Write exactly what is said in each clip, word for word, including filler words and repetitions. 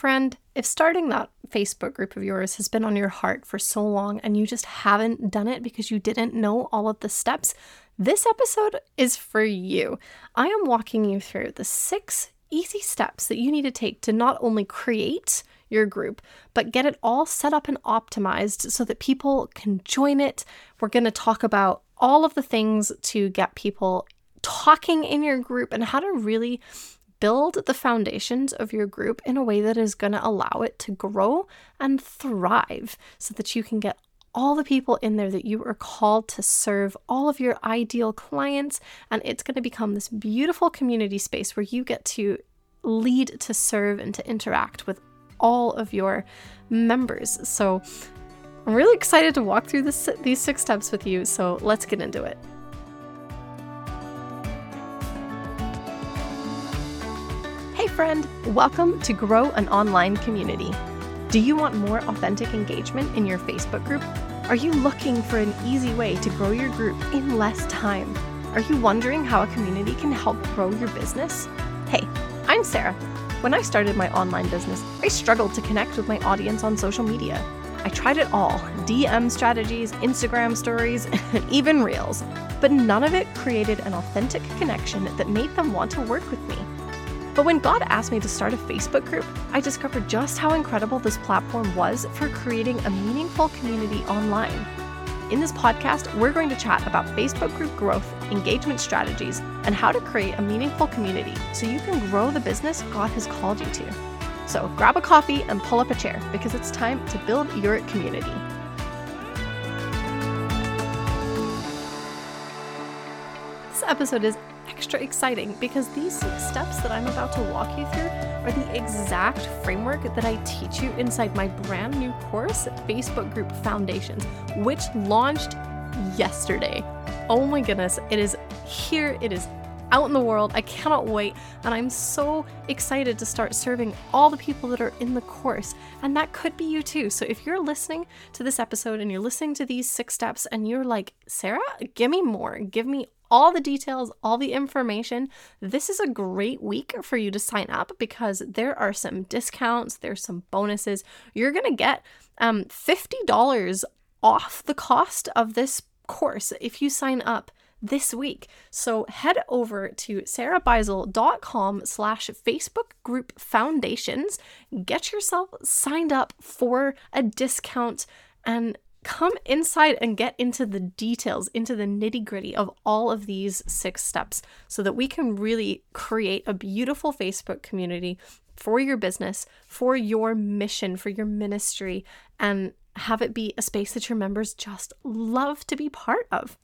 Friend, if starting that Facebook group of yours has been on your heart for so long and you just haven't done it because you didn't know all of the steps, this episode is for you. I am walking you through the six easy steps that you need to take to not only create your group, but get it all set up and optimized so that people can join it. We're going to talk about all of the things to get people talking in your group and how to really build the foundations of your group in a way that is going to allow it to grow and thrive so that you can get all the people in there that you are called to serve, all of your ideal clients, and it's going to become this beautiful community space where you get to lead, to serve, and to interact with all of your members. So I'm really excited to walk through this, these six steps with you. So let's get into it. Hey friend, welcome to Grow an Online Community. Do you want more authentic engagement in your Facebook group? Are you looking for an easy way to grow your group in less time? Are you wondering how a community can help grow your business? Hey, I'm Sarah. When I started my online business, I struggled to connect with my audience on social media. I tried it all, D M strategies, Instagram stories, and even Reels, but none of it created an authentic connection that made them want to work with me. But when God asked me to start a Facebook group, I discovered just how incredible this platform was for creating a meaningful community online. In this podcast, we're going to chat about Facebook group growth, engagement strategies, and how to create a meaningful community so you can grow the business God has called you to. So grab a coffee and pull up a chair because it's time to build your community. This episode is extra exciting because these six steps that I'm about to walk you through are the exact framework that I teach you inside my brand new course, Facebook Group Foundations, which launched yesterday. Oh my goodness, it is here, it is out in the world. I cannot wait, and I'm so excited to start serving all the people that are in the course, and that could be you too. So if you're listening to this episode and you're listening to these six steps and you're like, Sarah, give me more, give me all the details, all the information, this is a great week for you to sign up because there are some discounts, there's some bonuses. You're going to get um, fifty dollars off the cost of this course if you sign up this week. So head over to sarahbeisel.com slash Facebook Group Foundations, get yourself signed up for a discount, and come inside and get into the details, into the nitty-gritty of all of these six steps so that we can really create a beautiful Facebook community for your business, for your mission, for your ministry, and have it be a space that your members just love to be part of.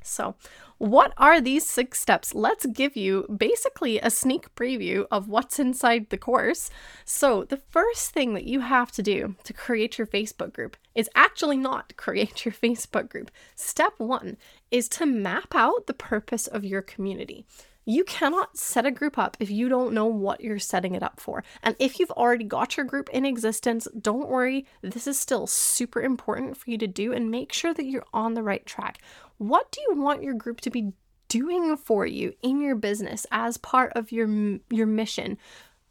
So, what are these six steps? Let's give you basically a sneak preview of what's inside the course. So, the first thing that you have to do to create your Facebook group is actually not create your Facebook group. Step one is to map out the purpose of your community. You cannot set a group up if you don't know what you're setting it up for. And if you've already got your group in existence, don't worry, this is still super important for you to do and make sure that you're on the right track. What do you want your group to be doing for you in your business as part of your, your mission?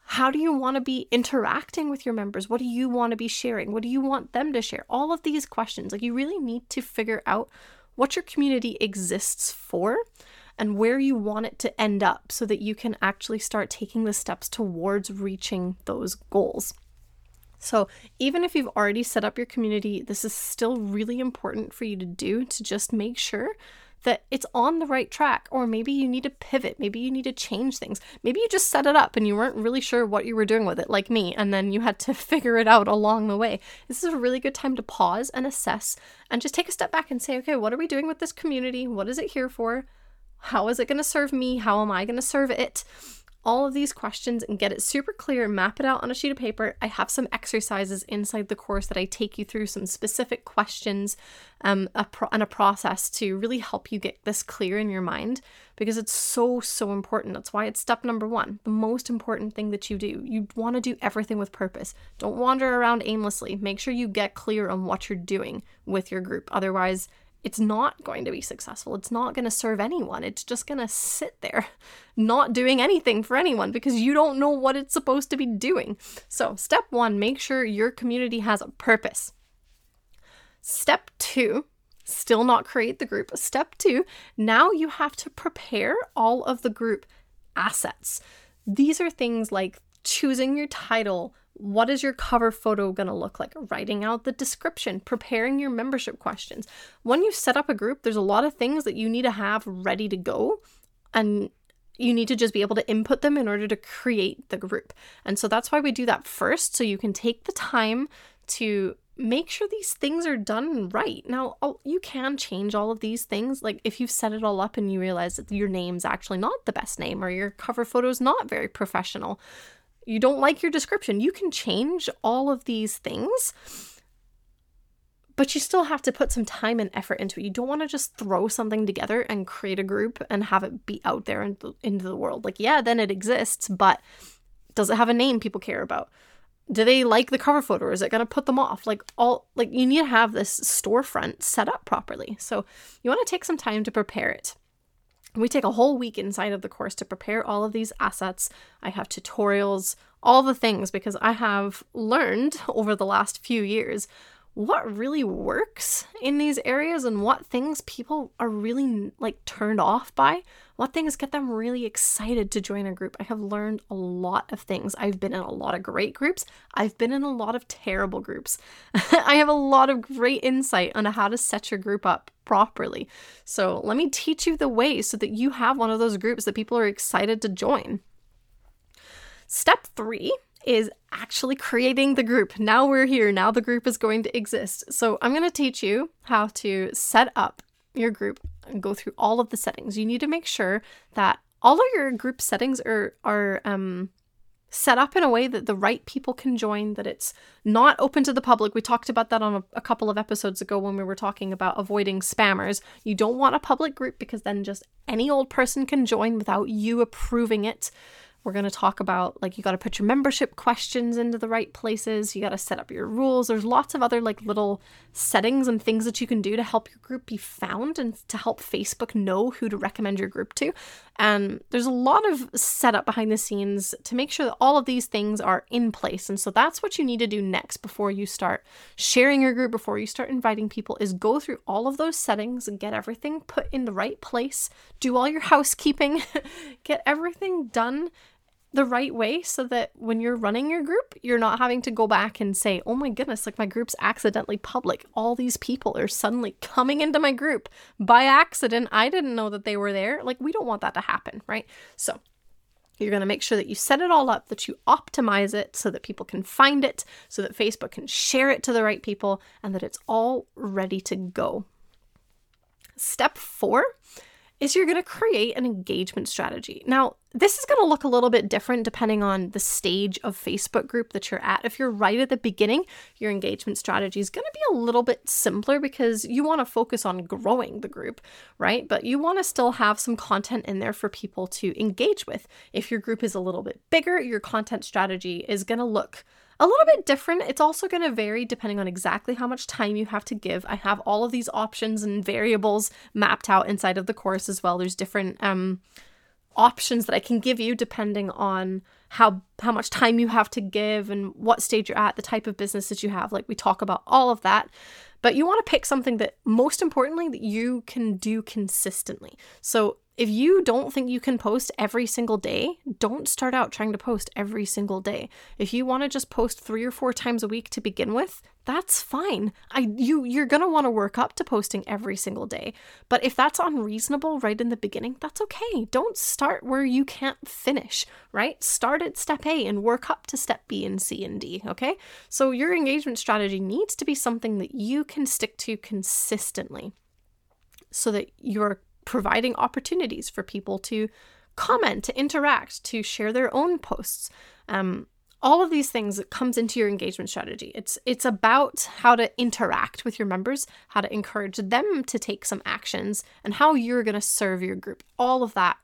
How do you want to be interacting with your members? What do you want to be sharing? What do you want them to share? All of these questions, like you really need to figure out what your community exists for and where you want it to end up so that you can actually start taking the steps towards reaching those goals. So even if you've already set up your community, this is still really important for you to do to just make sure that it's on the right track, or maybe you need to pivot, maybe you need to change things. Maybe you just set it up and you weren't really sure what you were doing with it, like me, and then you had to figure it out along the way. This is a really good time to pause and assess and just take a step back and say, okay, what are we doing with this community? What is it here for? How is it going to serve me? How am I going to serve it? All of these questions, and get it super clear, map it out on a sheet of paper. I have some exercises inside the course that I take you through, some specific questions um, a pro- and a process to really help you get this clear in your mind because it's so, so important. That's why it's step number one, the most important thing that you do. You want to do everything with purpose. Don't wander around aimlessly. Make sure you get clear on what you're doing with your group. Otherwise, it's not going to be successful. It's not going to serve anyone. It's just going to sit there not doing anything for anyone because you don't know what it's supposed to be doing. So step one, make sure your community has a purpose. Step two, still not create the group. Step two, now you have to prepare all of the group assets. These are things like choosing your title, what is your cover photo going to look like, writing out the description, preparing your membership questions. When you set up a group, there's a lot of things that you need to have ready to go, and you need to just be able to input them in order to create the group. And so that's why we do that first, so you can take the time to make sure these things are done right. Now, you can change all of these things. Like if you've set it all up and you realize that your name's actually not the best name or your cover photo is not very professional, you don't like your description, you can change all of these things, but you still have to put some time and effort into it. You don't want to just throw something together and create a group and have it be out there into, into the world. Like, yeah, then it exists, but does it have a name people care about? Do they like the cover photo? Or is it going to put them off? Like all, like you need to have this storefront set up properly. So you want to take some time to prepare it. We take a whole week inside of the course to prepare all of these assets. I have tutorials, all the things, because I have learned over the last few years what really works in these areas and what things people are really like turned off by, what things get them really excited to join a group. I have learned a lot of things. I've been in a lot of great groups. I've been in a lot of terrible groups. I have a lot of great insight on how to set your group up properly. So let me teach you the way so that you have one of those groups that people are excited to join. Step three is actually creating the group. Now we're here. Now the group is going to exist. So I'm going to teach you how to set up your group and go through all of the settings. You need to make sure that all of your group settings are are um, set up in a way that the right people can join, that it's not open to the public. We talked about that on a, a couple of episodes ago when we were talking about avoiding spammers. You don't want a public group because then just any old person can join without you approving it. We're going to talk about, like, you got to put your membership questions into the right places. You got to set up your rules. There's lots of other like little settings and things that you can do to help your group be found and to help Facebook know who to recommend your group to. And there's a lot of setup behind the scenes to make sure that all of these things are in place. And so that's what you need to do next before you start sharing your group, before you start inviting people, is go through all of those settings and get everything put in the right place. Do all your housekeeping, get everything done the right way so that when you're running your group, you're not having to go back and say, oh my goodness, like my group's accidentally public. All these people are suddenly coming into my group by accident. I didn't know that they were there. Like, we don't want that to happen, right? So you're going to make sure that you set it all up, that you optimize it so that people can find it, so that Facebook can share it to the right people, and that it's all ready to go. Step four is you're going to create an engagement strategy. Now, this is going to look a little bit different depending on the stage of Facebook group that you're at. If you're right at the beginning, your engagement strategy is going to be a little bit simpler because you want to focus on growing the group, right? But you want to still have some content in there for people to engage with. If your group is a little bit bigger, your content strategy is going to look a little bit different. It's also going to vary depending on exactly how much time you have to give. I have all of these options and variables mapped out inside of the course as well. There's different um, options that I can give you depending on how how much time you have to give and what stage you're at, the type of business that you have. Like, we talk about all of that. But you want to pick something that, most importantly, that you can do consistently. So if you don't think you can post every single day, don't start out trying to post every single day. If you want to just post three or four times a week to begin with, that's fine. I you you're going to want to work up to posting every single day. But if that's unreasonable right in the beginning, that's okay. Don't start where you can't finish, right? Start at step A and work up to step B and C and D, okay? So your engagement strategy needs to be something that you can stick to consistently so that you're providing opportunities for people to comment, to interact, to share their own posts. Um, all of these things that comes into your engagement strategy. It's it's about how to interact with your members, how to encourage them to take some actions, and how you're going to serve your group. All of that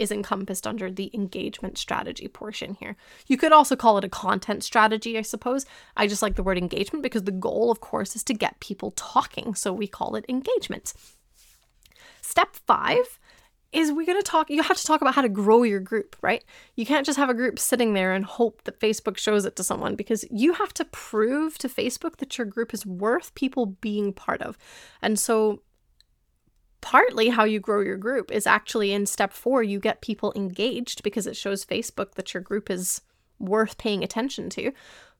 is encompassed under the engagement strategy portion here. You could also call it a content strategy, I suppose. I just like the word engagement because the goal, of course, is to get people talking. So we call it engagement. Step five is we're going to talk, you have to talk about how to grow your group, right? You can't just have a group sitting there and hope that Facebook shows it to someone, because you have to prove to Facebook that your group is worth people being part of. And so partly how you grow your group is actually in step four, you get people engaged because it shows Facebook that your group is worth paying attention to.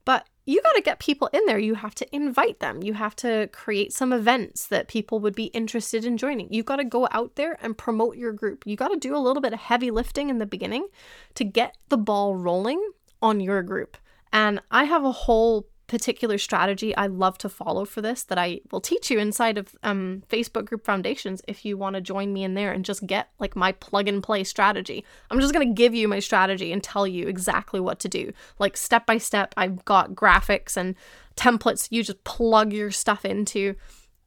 But you got to get people in there. You have to invite them. You have to create some events that people would be interested in joining. You got to go out there and promote your group. You got to do a little bit of heavy lifting in the beginning to get the ball rolling on your group. And I have a whole particular strategy I love to follow for this that I will teach you inside of um, Facebook Group Foundations if you want to join me in there and just get like my plug and play strategy. I'm just going to give you my strategy and tell you exactly what to do. Like step by step, I've got graphics and templates you just plug your stuff into.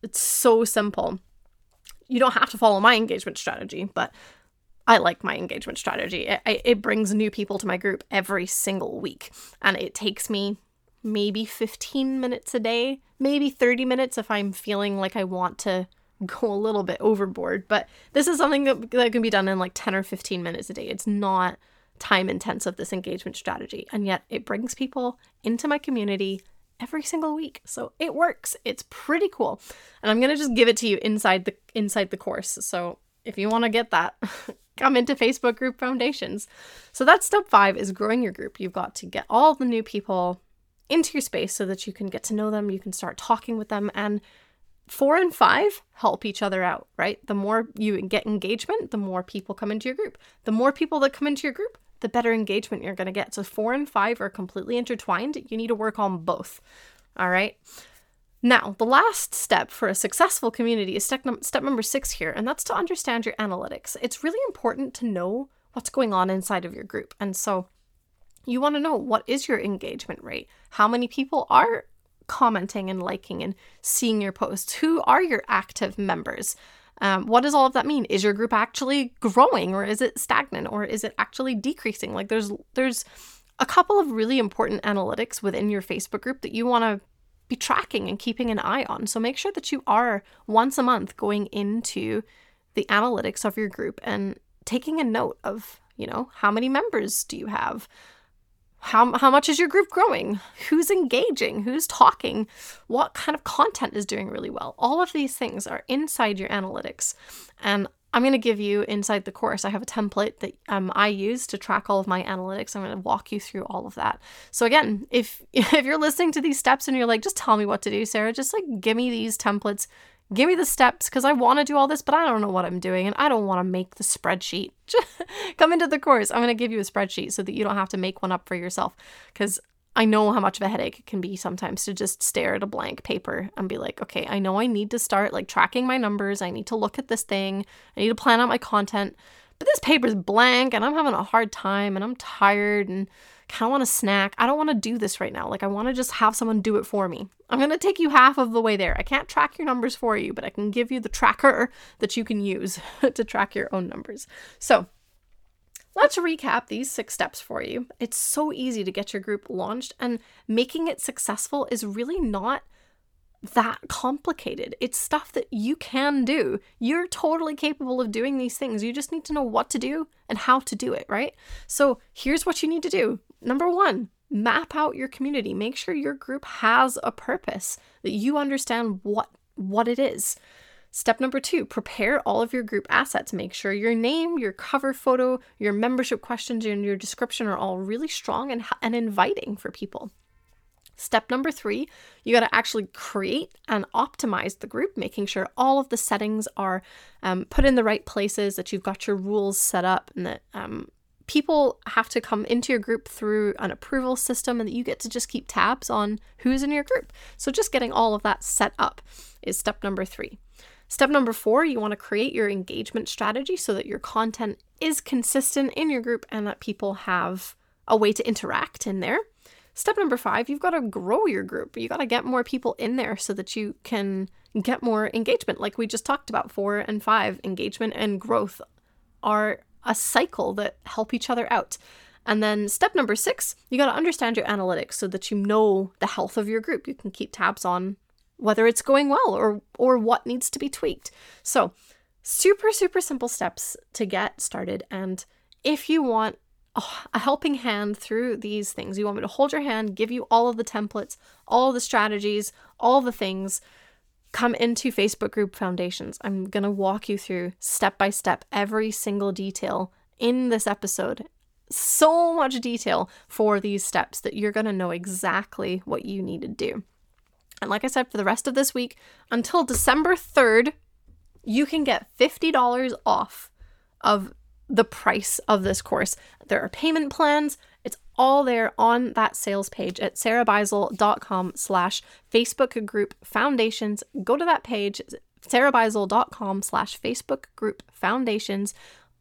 It's so simple. You don't have to follow my engagement strategy, but I like my engagement strategy. It, it brings new people to my group every single week, and it takes me maybe fifteen minutes a day, maybe thirty minutes if I'm feeling like I want to go a little bit overboard. But this is something that, that can be done in like ten or fifteen minutes a day. It's not time intensive, this engagement strategy. And yet it brings people into my community every single week. So it works. It's pretty cool. And I'm going to just give it to you inside the inside the course. So if you want to get that, come into Facebook Group Foundations. So that's step five, is growing your group. You've got to get all the new people into your space so that you can get to know them, you can start talking with them, and four and five help each other out, right? The more you get engagement, the more people come into your group. The more people that come into your group, the better engagement you're going to get. So four and five are completely intertwined. You need to work on both, all right? Now, the last step for a successful community is step, num- step number six here, and that's to understand your analytics. It's really important to know what's going on inside of your group. And so you want to know, what is your engagement rate? How many people are commenting and liking and seeing your posts? Who are your active members? Um, what does all of that mean? Is your group actually growing, or is it stagnant, or is it actually decreasing? Like there's there's a couple of really important analytics within your Facebook group that you want to be tracking and keeping an eye on. So make sure that you are once a month going into the analytics of your group and taking a note of, you know, how many members do you have? How how much is your group growing? Who's engaging? Who's talking? What kind of content is doing really well? All of these things are inside your analytics. And I'm going to give you, inside the course, I have a template that um, I use to track all of my analytics. I'm going to walk you through all of that. So again, if if you're listening to these steps and you're like, just tell me what to do, Sarah, just like give me these templates, give me the steps, because I want to do all this, but I don't know what I'm doing and I don't want to make the spreadsheet. Come into the course. I'm going to give you a spreadsheet so that you don't have to make one up for yourself, because I know how much of a headache it can be sometimes to just stare at a blank paper and be like, okay, I know I need to start like tracking my numbers. I need to look at this thing. I need to plan out my content, but this paper's blank and I'm having a hard time and I'm tired and kind of want a snack. I don't want to do this right now. Like I want to just have someone do it for me. I'm going to take you half of the way there. I can't track your numbers for you, but I can give you the tracker that you can use to track your own numbers. So let's recap these six steps for you. It's so easy to get your group launched, and making it successful is really not that complicated. It's stuff that you can do. You're totally capable of doing these things. You just need to know what to do and how to do it, right? So here's what you need to do. Number one, map out your community. Make sure your group has a purpose, that you understand what, what it is. Step number two, prepare all of your group assets. Make sure your name, your cover photo, your membership questions, and your description are all really strong and, and inviting for people. Step number three, you got to actually create and optimize the group, making sure all of the settings are um, put in the right places, that you've got your rules set up, and that um, people have to come into your group through an approval system, and that you get to just keep tabs on who's in your group. So just getting all of that set up is step number three. Step number four, you want to create your engagement strategy so that your content is consistent in your group and that people have a way to interact in there. Step number five, you've got to grow your group. You got to get more people in there so that you can get more engagement. Like we just talked about, four and five, engagement and growth are a cycle that help each other out. And then step number six, you got to understand your analytics so that you know the health of your group. You can keep tabs on whether it's going well or or what needs to be tweaked. So super, super simple steps to get started. And if you want oh, a helping hand through these things, you want me to hold your hand, give you all of the templates, all the strategies, all the things, come into Facebook Group Foundations. I'm going to walk you through step by step every single detail in this episode. So much detail for these steps that you're going to know exactly what you need to do. And like I said, for the rest of this week, until December third, you can get fifty dollars off of the price of this course. There are payment plans. It's all there on that sales page at sarahbeisel.com slash Facebook Group Foundations. Go to that page, sarahbeisel.com slash Facebook Group Foundations.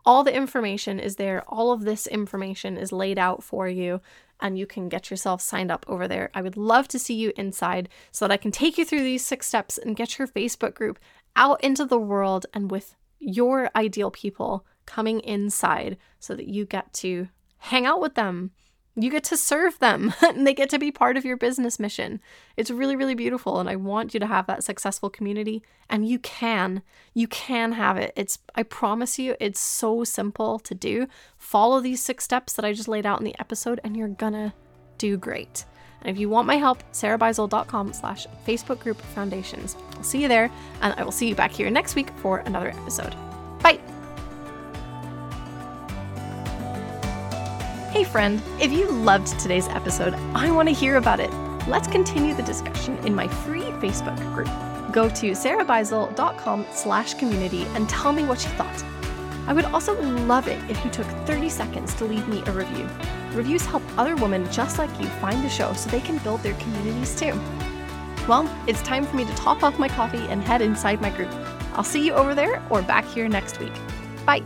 All the information is there. All of this information is laid out for you, and you can get yourself signed up over there. I would love to see you inside so that I can take you through these six steps and get your Facebook group out into the world and with your ideal people coming inside so that you get to hang out with them. You get to serve them and they get to be part of your business mission. It's really, really beautiful. And I want you to have that successful community, and you can, you can have it. It's, I promise you, it's so simple to do. Follow these six steps that I just laid out in the episode and you're gonna do great. And if you want my help, sarahbeisel.com slash Facebook Group Foundations. I'll see you there, and I will see you back here next week for another episode. Bye. Hey friend, if you loved today's episode, I want to hear about it. Let's continue the discussion in my free Facebook group. Go to sarahbeisel.com slash community and tell me what you thought. I would also love it if you took thirty seconds to leave me a review. Reviews help other women just like you find the show so they can build their communities too. Well, it's time for me to top off my coffee and head inside my group. I'll see you over there or back here next week. Bye.